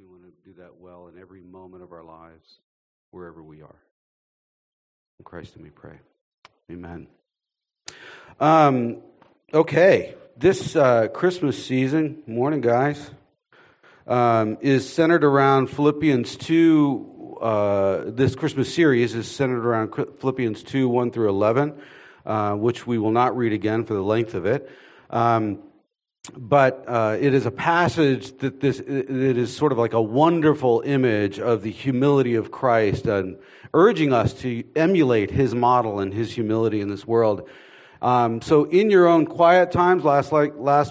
We want to do that well in every moment of our lives, wherever we are. In Christ we pray. Amen. Okay. This Christmas season, morning guys, is centered around Philippians 2. This Christmas series is centered around Philippians 2, 1 through 11, which we will not read again for the length of it. But it is a passage that is sort of like a wonderful image of the humility of Christ and urging us to emulate his model and his humility in this world. So in your own quiet times, last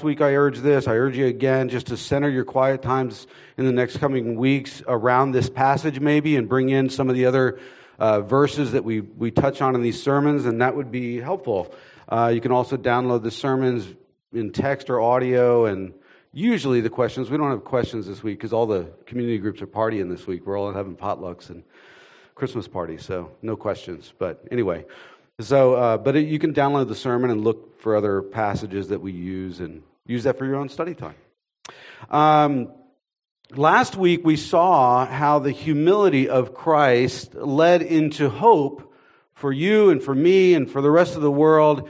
week I urged this, I urge you again just to center your quiet times in the next coming weeks around this passage maybe, and bring in some of the other verses that we touch on in these sermons, and that would be helpful. You can also download the sermons in text or audio, and usually the questions, we don't have questions this week because all the community groups are partying this week. We're all having potlucks and Christmas parties, so no questions. But anyway, but you can download the sermon and look for other passages that we use and use that for your own study time. Last week we saw how the humility of Christ led into hope for you and for me and for the rest of the world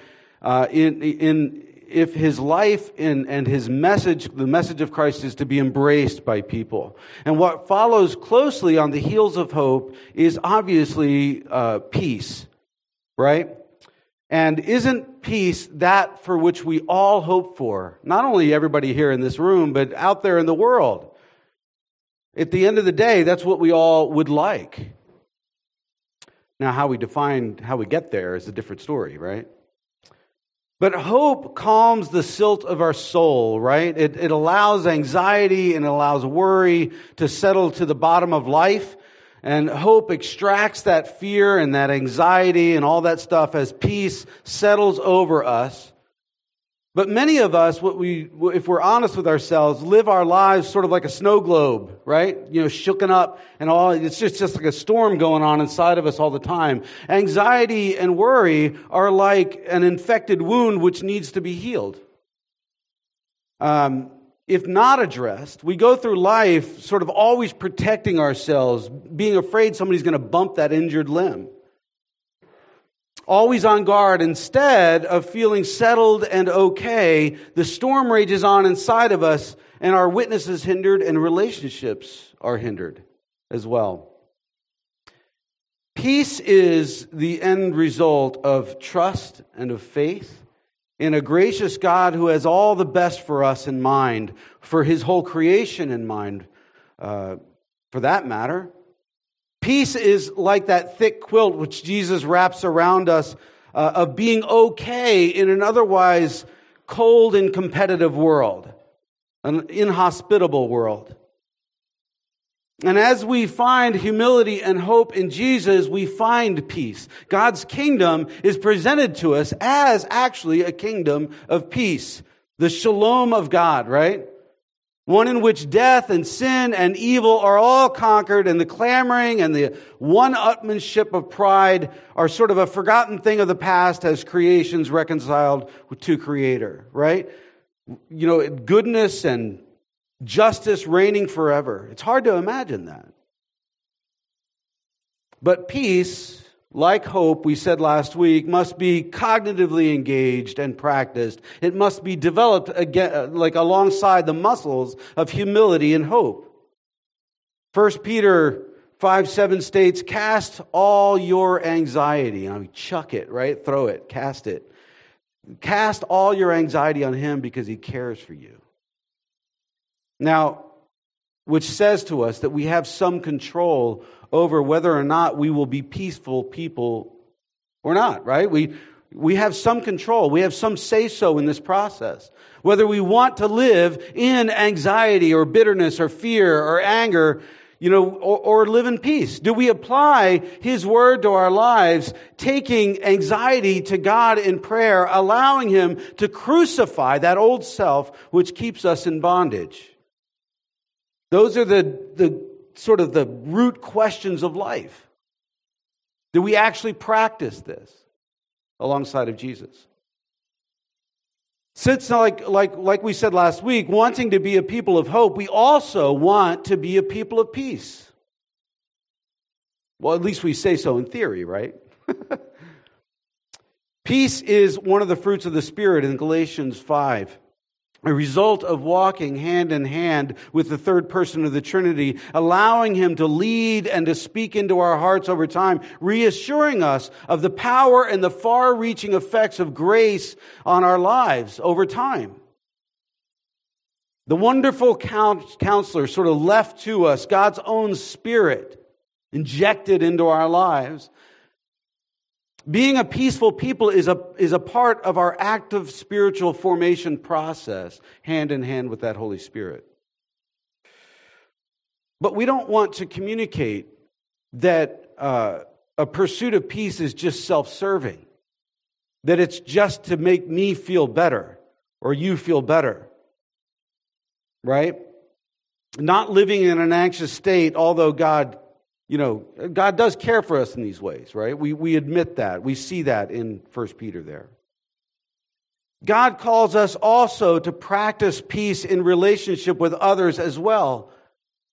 if his life and his message, the message of Christ, is to be embraced by people. And what follows closely on the heels of hope is obviously peace, right? And isn't peace that for which we all hope for? Not only everybody here in this room, but out there in the world. At the end of the day, that's what we all would like. Now, how we get there is a different story, right? But hope calms the silt of our soul, right? It allows anxiety and it allows worry to settle to the bottom of life. And hope extracts that fear and that anxiety and all that stuff as peace settles over us. But many of us, if we're honest with ourselves, live our lives sort of like a snow globe, right? You know, shooken up and all. It's just like a storm going on inside of us all the time. Anxiety and worry are like an infected wound which needs to be healed. If not addressed, we go through life sort of always protecting ourselves, being afraid somebody's going to bump that injured limb. Always on guard, instead of feeling settled and okay, the storm rages on inside of us, and our witness is hindered and relationships are hindered as well. Peace is the end result of trust and of faith in a gracious God who has all the best for us in mind, for his whole creation in mind, for that matter. Peace is like that thick quilt which Jesus wraps around us, of being okay in an otherwise cold and competitive world, an inhospitable world. And as we find humility and hope in Jesus, we find peace. God's kingdom is presented to us as actually a kingdom of peace, the shalom of God, right? One in which death and sin and evil are all conquered, and the clamoring and the one-upmanship of pride are sort of a forgotten thing of the past as creations reconciled to Creator, right? You know, goodness and justice reigning forever. It's hard to imagine that. But peace, like hope, we said last week, must be cognitively engaged and practiced. It must be developed again, like alongside the muscles of humility and hope. 1 Peter 5:7 states, cast all your anxiety. I mean, chuck it, right? Throw it, cast it. Cast all your anxiety on him because he cares for you. Now, which says to us that we have some control over whether or not we will be peaceful people or not, right? We have some control. We have some say-so in this process. Whether we want to live in anxiety or bitterness or fear or anger, you know, or live in peace. Do we apply his word to our lives, taking anxiety to God in prayer, allowing him to crucify that old self which keeps us in bondage? Those are the sort of the root questions of life. Do we actually practice this alongside of Jesus? Since, like we said last week, wanting to be a people of hope, we also want to be a people of peace. Well, at least we say so in theory, right? Peace is one of the fruits of the Spirit in Galatians 5. A result of walking hand in hand with the third person of the Trinity, allowing Him to lead and to speak into our hearts over time, reassuring us of the power and the far-reaching effects of grace on our lives over time. The wonderful counselor sort of left to us, God's own Spirit injected into our lives. Being a peaceful people is a part of our active spiritual formation process, hand in hand with that Holy Spirit. But we don't want to communicate that a pursuit of peace is just self-serving, that it's just to make me feel better or you feel better, right? Not living in an anxious state, although God does care for us in these ways, right? We admit that. We see that in 1 Peter there. God calls us also to practice peace in relationship with others as well.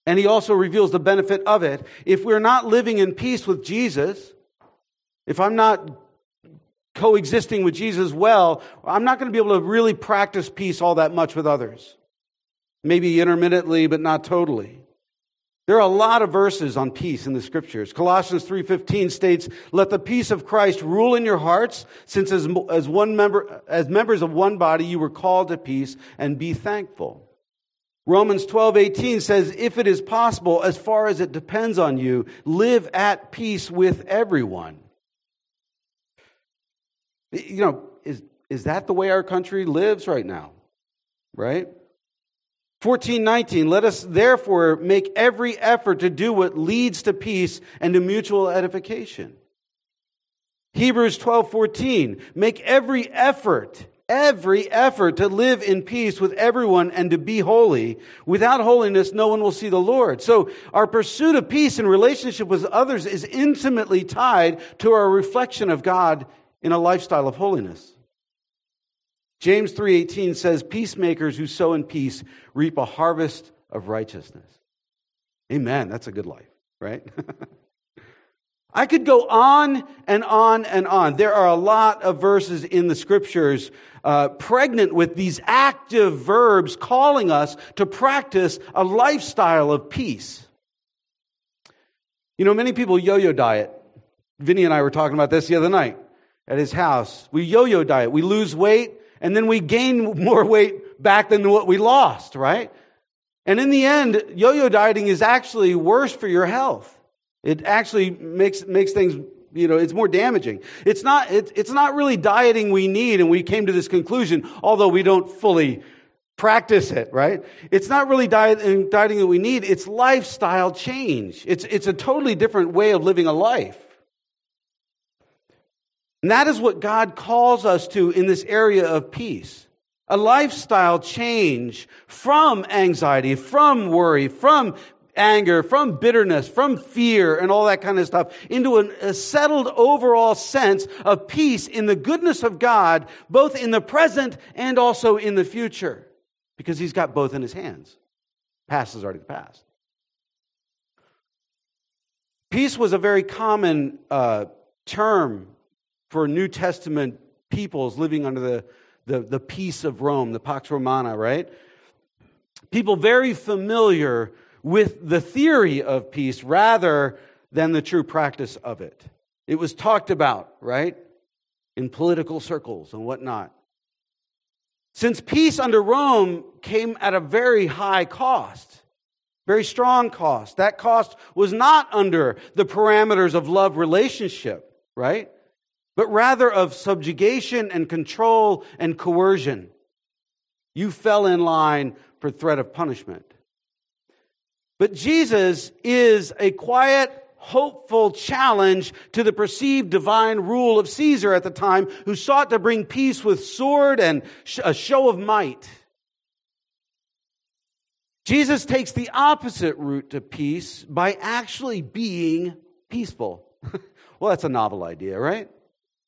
And He also reveals the benefit of it. If we're not living in peace with Jesus, if I'm not coexisting with Jesus well, I'm not going to be able to really practice peace all that much with others. Maybe intermittently, but not totally. There are a lot of verses on peace in the Scriptures. Colossians 3:15 states, "Let the peace of Christ rule in your hearts, since as members of one body you were called to peace, and be thankful." Romans 12:18 says, "If it is possible, as far as it depends on you, live at peace with everyone." You know, is that the way our country lives right now? Right? 14:19, "Let us therefore make every effort to do what leads to peace and to mutual edification." Hebrews 12:14, "Make every effort to live in peace with everyone and to be holy. Without holiness, no one will see the Lord." So our pursuit of peace in relationship with others is intimately tied to our reflection of God in a lifestyle of holiness. James 3:18 says, "Peacemakers who sow in peace reap a harvest of righteousness." Amen. That's a good life, right? I could go on and on and on. There are a lot of verses in the Scriptures pregnant with these active verbs calling us to practice a lifestyle of peace. You know, many people yo-yo diet. Vinny and I were talking about this the other night at his house. We yo-yo diet. We lose weight. And then we gain more weight back than what we lost, right? And in the end, yo-yo dieting is actually worse for your health. It actually makes things, you know, it's more damaging. It's not really dieting we need, and we came to this conclusion, although we don't fully practice it, right? It's not really dieting that we need. It's lifestyle change. It's a totally different way of living a life. And that is what God calls us to in this area of peace. A lifestyle change from anxiety, from worry, from anger, from bitterness, from fear, and all that kind of stuff, into a settled overall sense of peace in the goodness of God, both in the present and also in the future. Because He's got both in His hands. Past is already the past. Peace was a very common term for New Testament peoples living under the peace of Rome, the Pax Romana, right? People very familiar with the theory of peace rather than the true practice of it. It was talked about, right, in political circles and whatnot. Since peace under Rome came at a very high cost, very strong cost, that cost was not under the parameters of love relationship, right? But rather of subjugation and control and coercion. You fell in line for threat of punishment. But Jesus is a quiet, hopeful challenge to the perceived divine rule of Caesar at the time, who sought to bring peace with sword and a show of might. Jesus takes the opposite route to peace by actually being peaceful. Well, that's a novel idea, right?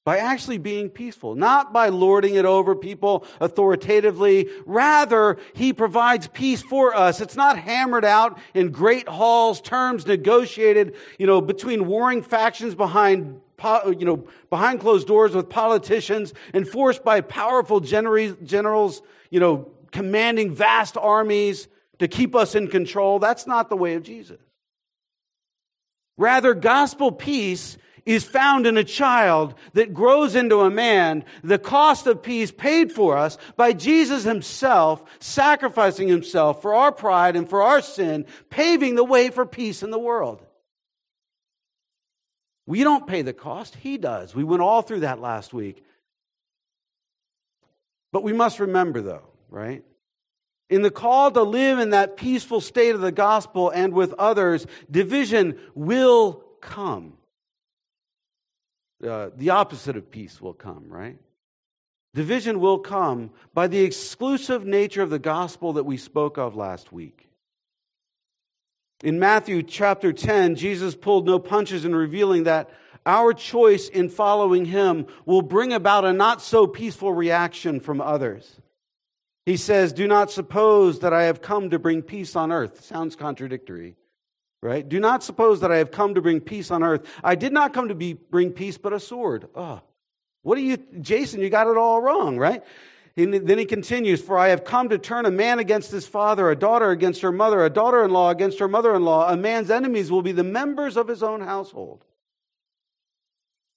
by actually being peaceful, not by lording it over people authoritatively. Rather, he provides peace for us. It's not hammered out in great halls, terms negotiated, between warring factions behind closed doors with politicians, enforced by powerful generals, commanding vast armies to keep us in control. That's not the way of Jesus. Rather, gospel peace is found in a child that grows into a man, the cost of peace paid for us by Jesus himself, sacrificing himself for our pride and for our sin, paving the way for peace in the world. We don't pay the cost, he does. We went all through that last week. But we must remember, though, right? In the call to live in that peaceful state of the gospel and with others, division will come. The opposite of peace will come, right? Division will come by the exclusive nature of the gospel that we spoke of last week. In Matthew chapter 10, Jesus pulled no punches in revealing that our choice in following him will bring about a not-so-peaceful reaction from others. He says, "Do not suppose that I have come to bring peace on earth." Sounds contradictory, right? Do not suppose that I have come to bring peace on earth. I did not come to bring peace, but a sword. Oh, what are you, Jason? You got it all wrong, right? And then he continues, "For I have come to turn a man against his father, a daughter against her mother, a daughter-in-law against her mother-in-law. A man's enemies will be the members of his own household."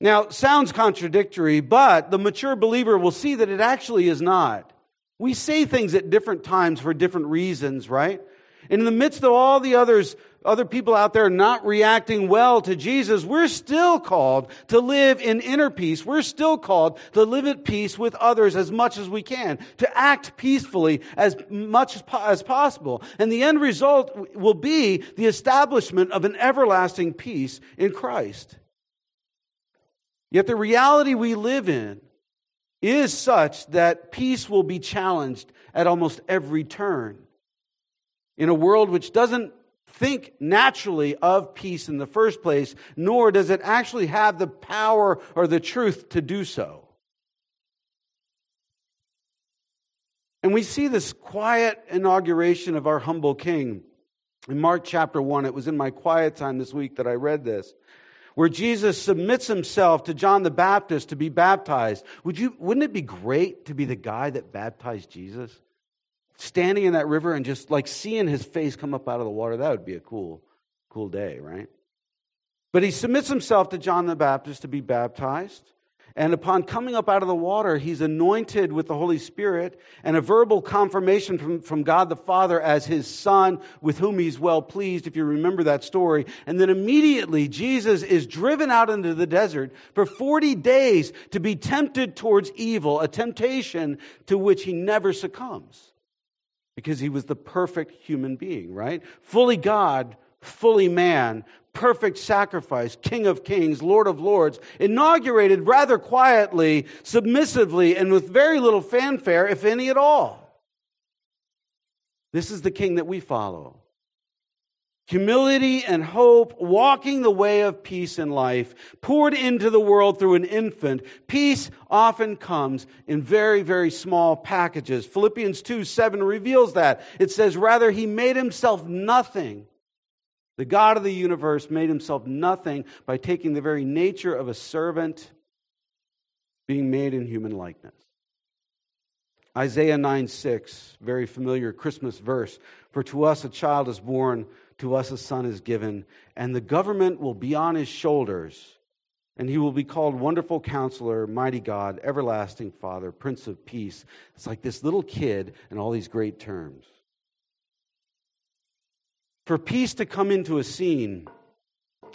Now, sounds contradictory, but the mature believer will see that it actually is not. We say things at different times for different reasons, right? And in the midst of all the other people out there not reacting well to Jesus, we're still called to live in inner peace. We're still called to live at peace with others as much as we can, to act peacefully as much as possible. And the end result will be the establishment of an everlasting peace in Christ. Yet the reality we live in is such that peace will be challenged at almost every turn in a world which doesn't think naturally of peace in the first place, nor does it actually have the power or the truth to do so. And we see this quiet inauguration of our humble King in Mark chapter 1. It was in my quiet time this week that I read this, where Jesus submits himself to John the Baptist to be baptized. Wouldn't it be great to be the guy that baptized Jesus? Standing in that river and just like seeing his face come up out of the water, that would be a cool day, right? But he submits himself to John the Baptist to be baptized. And upon coming up out of the water, he's anointed with the Holy Spirit and a verbal confirmation from God the Father as his Son, with whom he's well pleased, if you remember that story. And then immediately, Jesus is driven out into the desert for 40 days to be tempted towards evil, a temptation to which he never succumbs, because he was the perfect human being, right? Fully God, fully man, perfect sacrifice, King of Kings, Lord of Lords, inaugurated rather quietly, submissively, and with very little fanfare, if any at all. This is the King that we follow. Humility and hope, walking the way of peace in life, poured into the world through an infant. Peace often comes in very, very small packages. Philippians 2:7 reveals that. It says, "Rather, he made himself nothing. The God of the universe made himself nothing by taking the very nature of a servant, being made in human likeness." Isaiah 9:6, very familiar Christmas verse. "For to us a child is born, to us a son is given, and the government will be on his shoulders, and he will be called Wonderful Counselor, Mighty God, Everlasting Father, Prince of Peace." It's like this little kid and all these great terms. For peace to come into a scene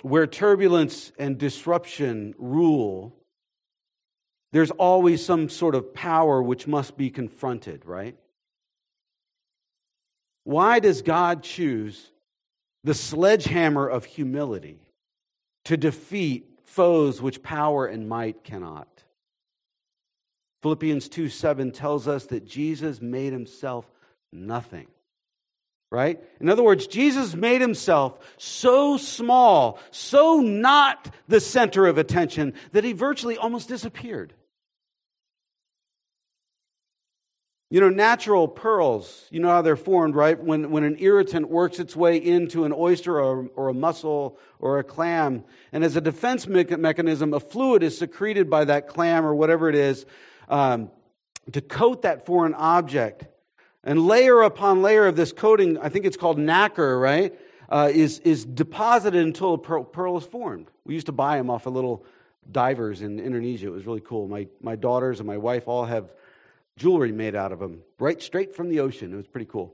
where turbulence and disruption rule, there's always some sort of power which must be confronted, right? Why does God choose the sledgehammer of humility to defeat foes which power and might cannot? Philippians 2:7 tells us that Jesus made himself nothing. right? In other words, Jesus made himself so small, so not the center of attention, that he virtually almost disappeared. You know, natural pearls, you know how they're formed, right? When an irritant works its way into an oyster or a mussel or a clam, and as a defense mechanism, a fluid is secreted by that clam or whatever it is to coat that foreign object. And layer upon layer of this coating, I think it's called nacre, right, is deposited until a pearl is formed. We used to buy them off of little divers in Indonesia. It was really cool. My daughters and my wife all have jewelry made out of them, right straight from the ocean. It was pretty cool.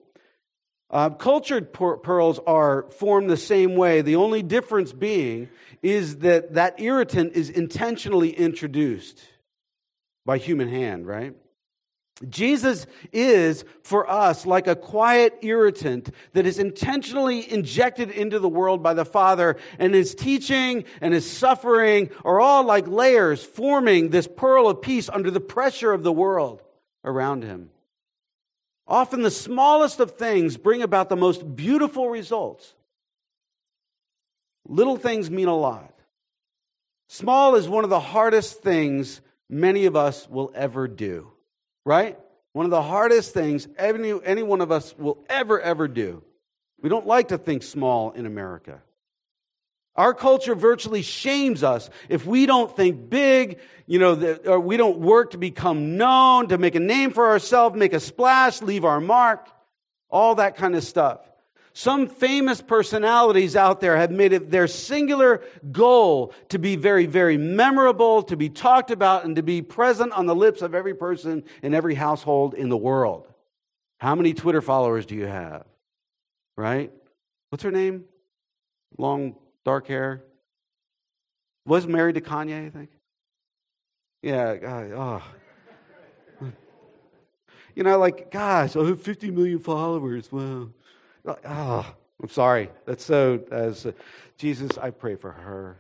Cultured pearls are formed the same way. The only difference being is that irritant is intentionally introduced by human hand, right? Jesus is, for us, like a quiet irritant that is intentionally injected into the world by the Father, and his teaching and his suffering are all like layers forming this pearl of peace under the pressure of the world around him. Often the smallest of things bring about the most beautiful results. Little things mean a lot. Small is one of the hardest things many of us will ever do, right? One of the hardest things any one of us will ever do. We don't like to think small in America. Our culture virtually shames us if we don't think big, you know, or we don't work to become known, to make a name for ourselves, make a splash, leave our mark, all that kind of stuff. Some famous personalities out there have made it their singular goal to be very, very memorable, to be talked about, and to be present on the lips of every person in every household in the world. How many Twitter followers do you have? Right? What's her name? Long, dark hair. Was married to Kanye, I think. Yeah. You know, like, gosh, I have 50 million followers. Wow. Oh, I'm sorry. That's so. Jesus, I pray for her.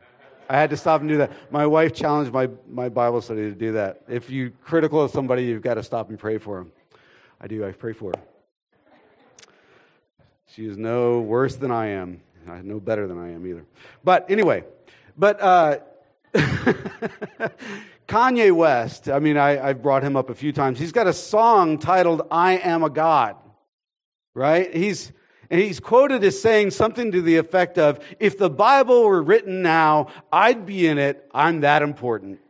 I had to stop and do that. My wife challenged my Bible study to do that. If you're critical of somebody, you've got to stop and pray for them. I do. I pray for her. She is no worse than I am. I'm no better than I am either. But anyway, Kanye West. I mean, I've brought him up a few times. He's got a song titled "I Am a God," right? He's quoted as saying something to the effect of, if the Bible were written now, I'd be in it. I'm that important.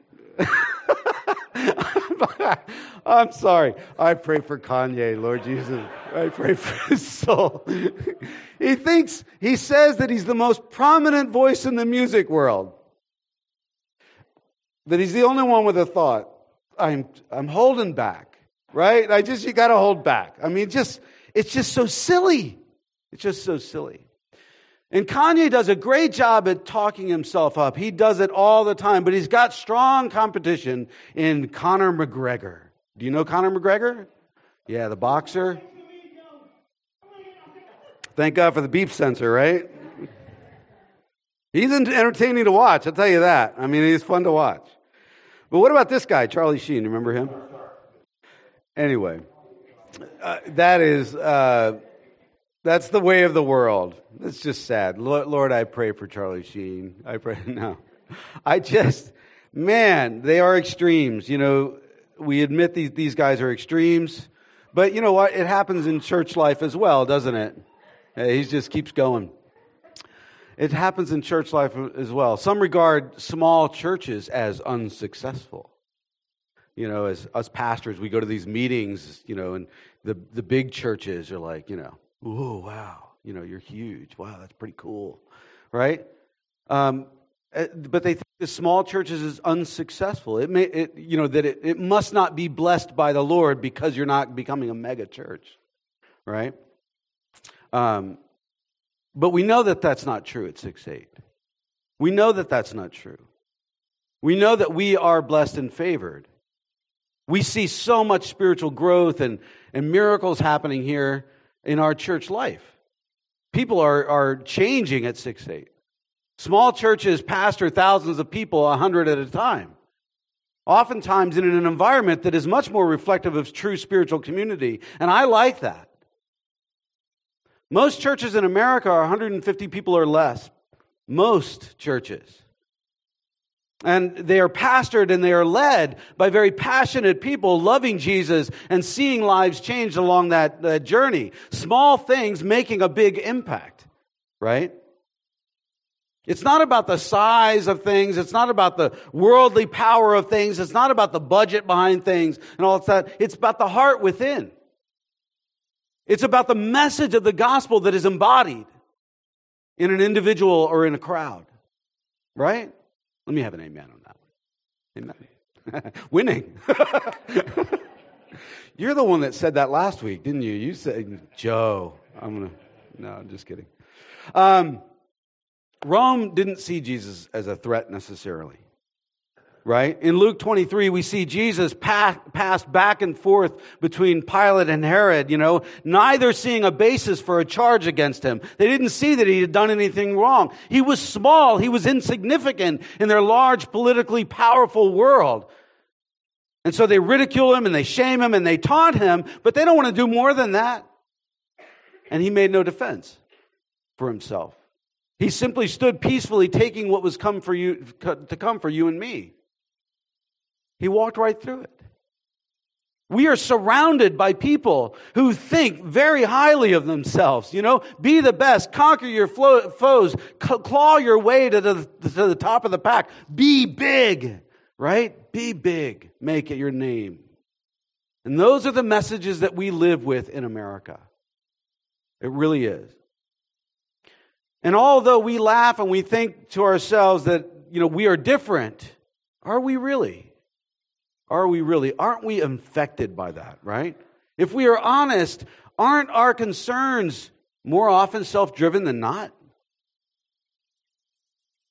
I'm sorry. I pray for Kanye, Lord Jesus. I pray for his soul. He says that he's the most prominent voice in the music world. That he's the only one with a thought. I'm holding back, right? You got to hold back. I mean, it's just so silly. It's just so silly. And Kanye does a great job at talking himself up. He does it all the time, but he's got strong competition in Conor McGregor. Do you know Conor McGregor? Yeah, the boxer. Thank God for the beep sensor, right? He's entertaining to watch, I'll tell you that. I mean, he's fun to watch. But what about this guy, Charlie Sheen? Remember him? Anyway, that's the way of the world. It's just sad. Lord, I pray for Charlie Sheen. I pray, no. They are extremes. You know, we admit these guys are extremes. But you know what? It happens in church life as well, doesn't it? He just keeps going. It happens in church life as well. Some regard small churches as unsuccessful. You know, as us pastors, we go to these meetings, you know, and the big churches are like, you know, whoa, wow, you know, you're huge. Wow, that's pretty cool, right? But they think the small churches is unsuccessful. It must not be blessed by the Lord because you're not becoming a mega church, right? But we know that that's not true at 6'8". We know that that's not true. We know that we are blessed and favored. We see so much spiritual growth and miracles happening here in our church life. People are changing at 6'8". Small churches pastor thousands of people, 100 at a time. Oftentimes in an environment that is much more reflective of true spiritual community. And I like that. Most churches in America are 150 people or less. Most churches. And they are pastored and they are led by very passionate people loving Jesus and seeing lives changed along that journey. Small things making a big impact, right? It's not about the size of things. It's not about the worldly power of things. It's not about the budget behind things and all that. It's about the heart within. It's about the message of the gospel that is embodied in an individual or in a crowd, right? Let me have an amen on that one. Amen. Winning. You're the one that said that last week, didn't you? You said, Joe. I'm just kidding. Rome didn't see Jesus as a threat necessarily, right? In Luke 23, we see Jesus pass back and forth between Pilate and Herod, neither seeing a basis for a charge against him. They didn't see that he had done anything wrong. He was small. He was insignificant in their large, politically powerful world. And so they ridicule him and they shame him and they taunt him, but they don't want to do more than that. And he made no defense for himself. He simply stood peacefully taking what was come for you and me. He walked right through it. We are surrounded by people who think very highly of themselves. Be the best, conquer your foes, claw your way to the top of the pack. Be big, right? Be big. Make it your name. And those are the messages that we live with in America. It really is. And although we laugh and we think to ourselves that, we are different, are we really? Aren't we infected by that, right? If we are honest, aren't our concerns more often self-driven than not?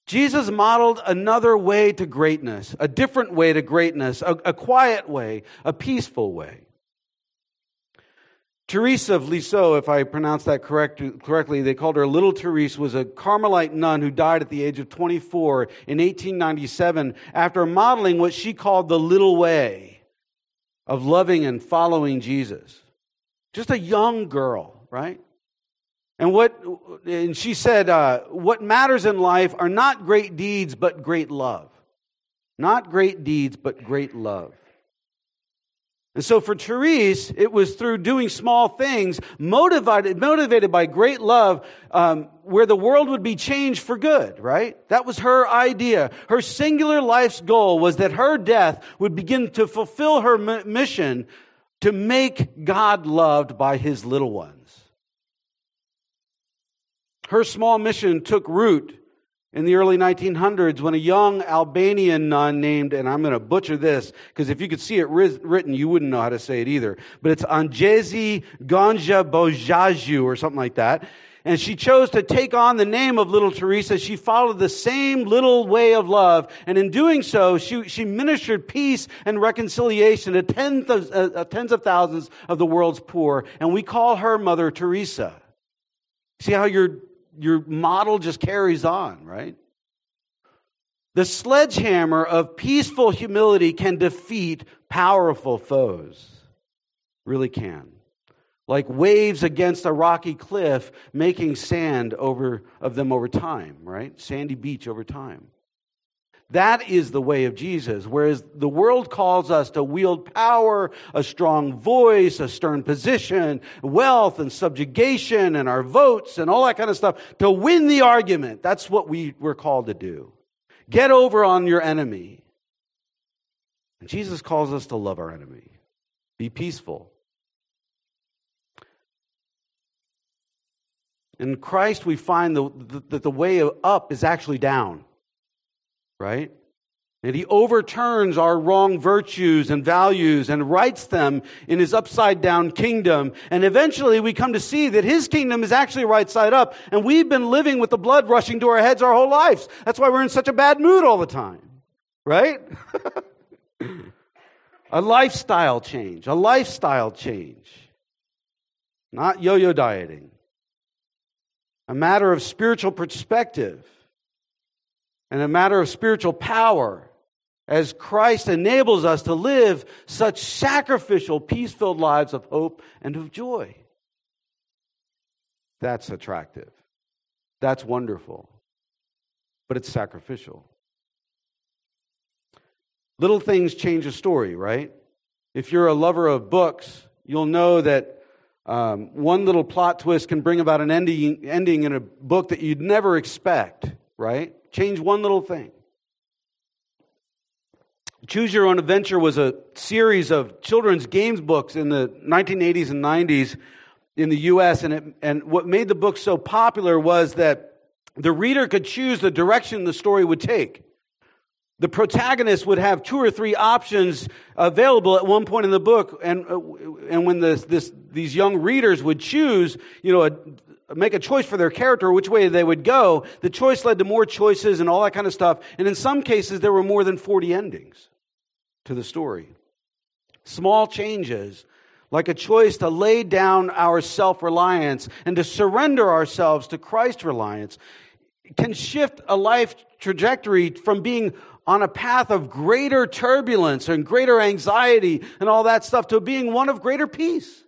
Jesus modeled another way to greatness, a different way to greatness, a quiet way, a peaceful way. Therese of Lisieux, if I pronounce that correctly, they called her Little Therese, was a Carmelite nun who died at the age of 24 in 1897 after modeling what she called the little way of loving and following Jesus. Just a young girl, right? And she said, what matters in life are not great deeds, but great love. Not great deeds, but great love. And so for Therese, it was through doing small things, motivated by great love, where the world would be changed for good, right? That was her idea. Her singular life's goal was that her death would begin to fulfill her mission to make God loved by his little ones. Her small mission took root in the early 1900s, when a young Albanian nun named, and I'm going to butcher this, because if you could see it written, you wouldn't know how to say it either, but it's Anjezi Ganja Bojaju or something like that, and she chose to take on the name of Little Teresa. She followed the same little way of love, and in doing so, she ministered peace and reconciliation to tens of thousands of the world's poor, and we call her Mother Teresa. See how your model just carries on, right? The sledgehammer of peaceful humility can defeat powerful foes. Really can. Like waves against a rocky cliff, making sand of them over time, right? Sandy beach over time. That is the way of Jesus, whereas the world calls us to wield power, a strong voice, a stern position, wealth and subjugation and our votes and all that kind of stuff to win the argument. That's what we're called to do. Get over on your enemy. And Jesus calls us to love our enemy. Be peaceful. In Christ, we find that the way up is actually down. Right? And he overturns our wrong virtues and values and rights them in his upside-down kingdom. And eventually we come to see that his kingdom is actually right side up. And we've been living with the blood rushing to our heads our whole lives. That's why we're in such a bad mood all the time. Right? A lifestyle change. Not yo-yo dieting. A matter of spiritual perspective. And a matter of spiritual power, as Christ enables us to live such sacrificial, peace-filled lives of hope and of joy. That's attractive. That's wonderful. But it's sacrificial. Little things change a story, right? If you're a lover of books, you'll know that one little plot twist can bring about an ending in a book that you'd never expect, right? Change one little thing. Choose Your Own Adventure was a series of children's games books in the 1980s and 90s in the U.S., and what made the book so popular was that the reader could choose the direction the story would take. The protagonist would have two or three options available at one point in the book, and when these young readers would choose, make a choice for their character, which way they would go, the choice led to more choices and all that kind of stuff. And in some cases, there were more than 40 endings to the story. Small changes, like a choice to lay down our self-reliance and to surrender ourselves to Christ's reliance, can shift a life trajectory from being on a path of greater turbulence and greater anxiety and all that stuff to being one of greater peace.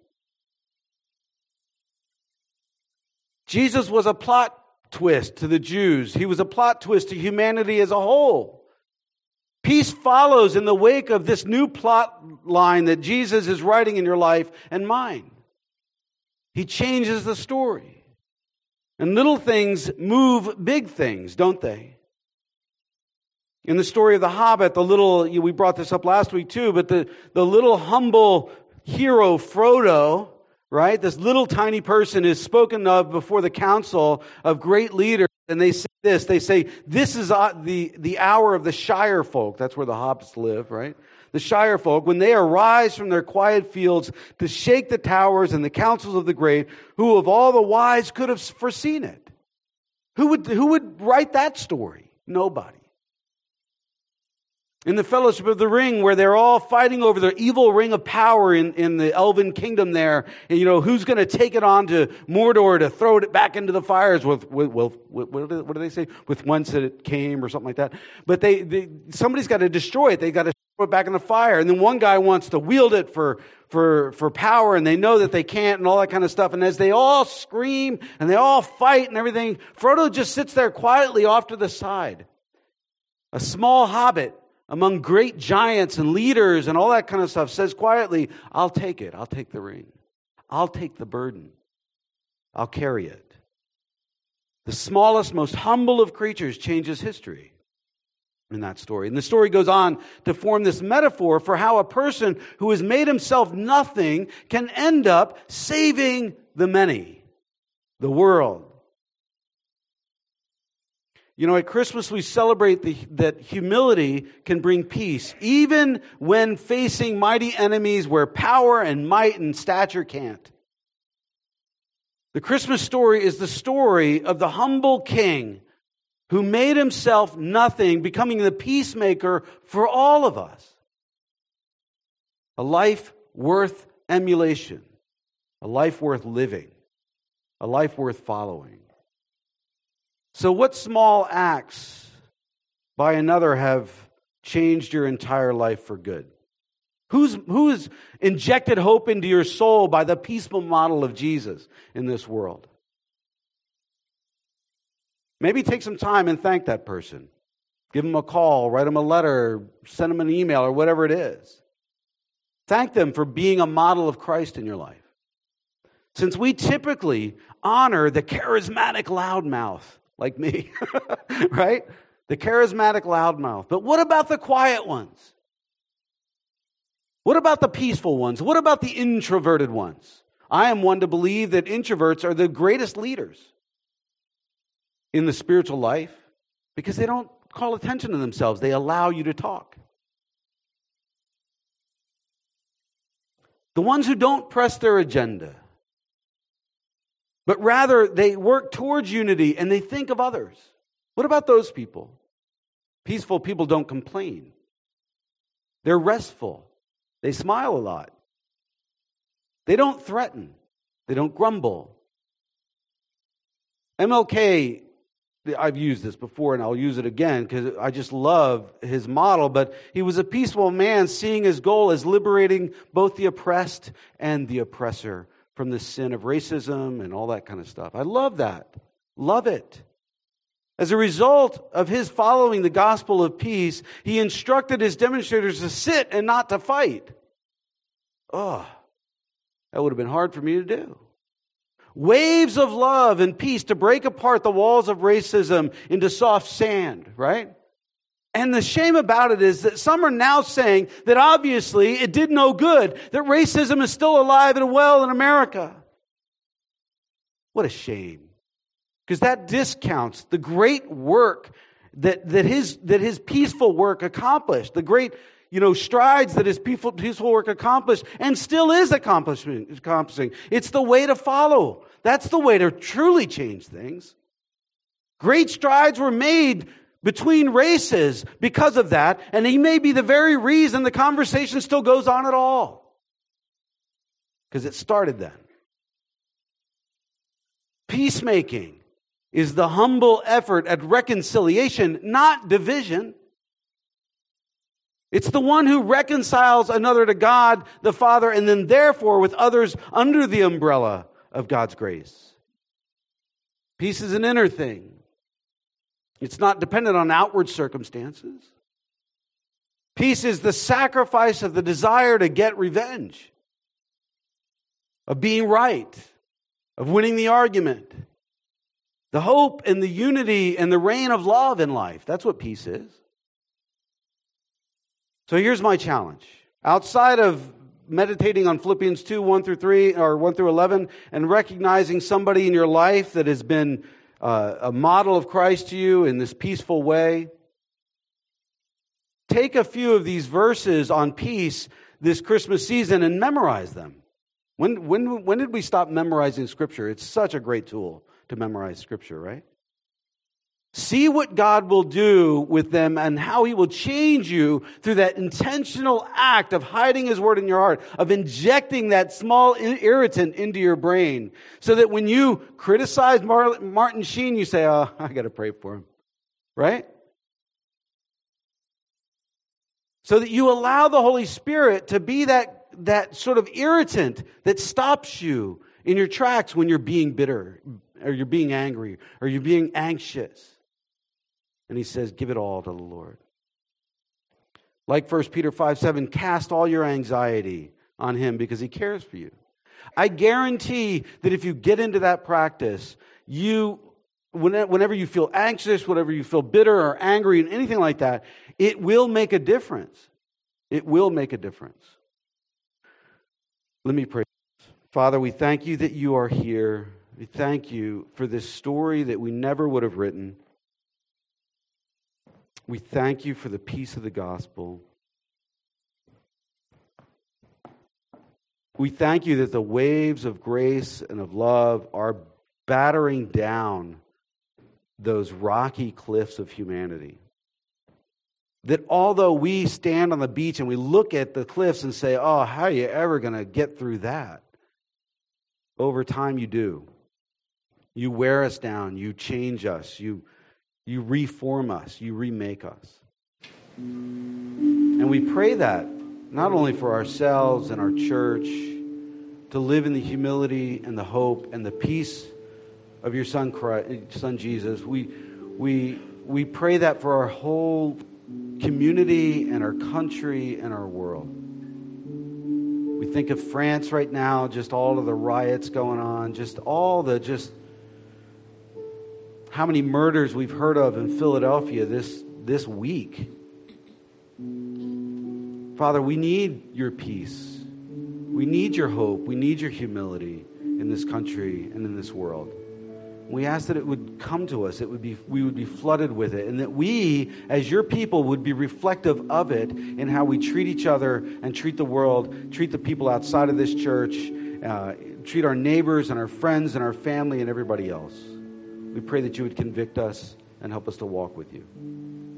Jesus was a plot twist to the Jews. He was a plot twist to humanity as a whole. Peace follows in the wake of this new plot line that Jesus is writing in your life and mine. He changes the story. And little things move big things, don't they? In the story of The Hobbit, the little, we brought this up last week too, but the little humble hero Frodo, right? This little tiny person is spoken of before the council of great leaders, and they say this. They say, this is the hour of the Shire folk. That's where the hobbits live, right? The Shire folk, when they arise from their quiet fields to shake the towers and the councils of the great, who of all the wise could have foreseen it? Who would write that story? Nobody. In the Fellowship of the Ring, where they're all fighting over the evil ring of power in the elven kingdom there, and who's going to take it on to Mordor to throw it back into the fires with what do they say? With whence it came or something like that. But somebody's got to destroy it. They got to throw it back in the fire. And then one guy wants to wield it for power, and they know that they can't and all that kind of stuff. And as they all scream and they all fight and everything, Frodo just sits there quietly off to the side. A small hobbit among great giants and leaders and all that kind of stuff, says quietly, I'll take it. I'll take the ring. I'll take the burden. I'll carry it. The smallest, most humble of creatures changes history in that story. And the story goes on to form this metaphor for how a person who has made himself nothing can end up saving the many, the world. At Christmas we celebrate that humility can bring peace, even when facing mighty enemies where power and might and stature can't. The Christmas story is the story of the humble king who made himself nothing, becoming the peacemaker for all of us. A life worth emulation, a life worth living, a life worth following. So what small acts by another have changed your entire life for good? Who's injected hope into your soul by the peaceful model of Jesus in this world? Maybe take some time and thank that person. Give them a call, write them a letter, send them an email or whatever it is. Thank them for being a model of Christ in your life. Since we typically honor the charismatic loudmouth, like me, right? The charismatic loudmouth. But what about the quiet ones? What about the peaceful ones? What about the introverted ones? I am one to believe that introverts are the greatest leaders in the spiritual life because they don't call attention to themselves. They allow you to talk. The ones who don't press their agenda, but rather, they work towards unity and they think of others. What about those people? Peaceful people don't complain. They're restful. They smile a lot. They don't threaten. They don't grumble. MLK, I've used this before and I'll use it again because I just love his model, but he was a peaceful man seeing his goal as liberating both the oppressed and the oppressor from the sin of racism and all that kind of stuff. I love that. Love it. As a result of his following the gospel of peace, he instructed his demonstrators to sit and not to fight. Oh, that would have been hard for me to do. Waves of love and peace to break apart the walls of racism into soft sand, right? And the shame about it is that some are now saying that obviously it did no good, that racism is still alive and well in America. What a shame. Because that discounts the great work that his peaceful work accomplished, the great strides that his peaceful work accomplished and still is accomplishing. It's the way to follow. That's the way to truly change things. Great strides were made between races because of that, and he may be the very reason the conversation still goes on at all. Because it started then. Peacemaking is the humble effort at reconciliation, not division. It's the one who reconciles another to God, the Father, and then therefore with others under the umbrella of God's grace. Peace is an inner thing. It's not dependent on outward circumstances. Peace is the sacrifice of the desire to get revenge, of being right, of winning the argument, the hope and the unity and the reign of love in life. That's what peace is. So here's my challenge. Outside of meditating on Philippians 2, 1 through 3, or 1 through 11, and recognizing somebody in your life that has been a model of Christ to you in this peaceful way, take a few of these verses on peace this Christmas season and memorize them. When did we stop memorizing Scripture? It's such a great tool to memorize Scripture, right? See what God will do with them and how He will change you through that intentional act of hiding His Word in your heart, of injecting that small irritant into your brain, so that when you criticize Martin Sheen, you say, oh, I got to pray for him, right? So that you allow the Holy Spirit to be that sort of irritant that stops you in your tracks when you're being bitter or you're being angry or you're being anxious. And he says, give it all to the Lord. Like 1 Peter 5:7, cast all your anxiety on him because he cares for you. I guarantee that if you get into that practice, whenever you feel anxious, whenever you feel bitter or angry and anything like that, it will make a difference. It will make a difference. Let me pray. Father, we thank you that you are here. We thank you for this story that we never would have written. We thank you for the peace of the gospel. We thank you that the waves of grace and of love are battering down those rocky cliffs of humanity. That although we stand on the beach and we look at the cliffs and say, oh, how are you ever going to get through that? Over time you do. You wear us down. You change us. You reform us. You remake us. And we pray that not only for ourselves and our church, to live in the humility and the hope and the peace of your Son, Jesus. We pray that for our whole community and our country and our world. We think of France right now, just all of the riots going on, just how many murders we've heard of in Philadelphia this week. Father, we need your peace. We need your hope. We need your humility in this country and in this world. We ask that it would come to us, we would be flooded with it, and that we, as your people, would be reflective of it in how we treat each other and treat the world, treat the people outside of this church, treat our neighbors and our friends and our family and everybody else. We pray that you would convict us and help us to walk with you.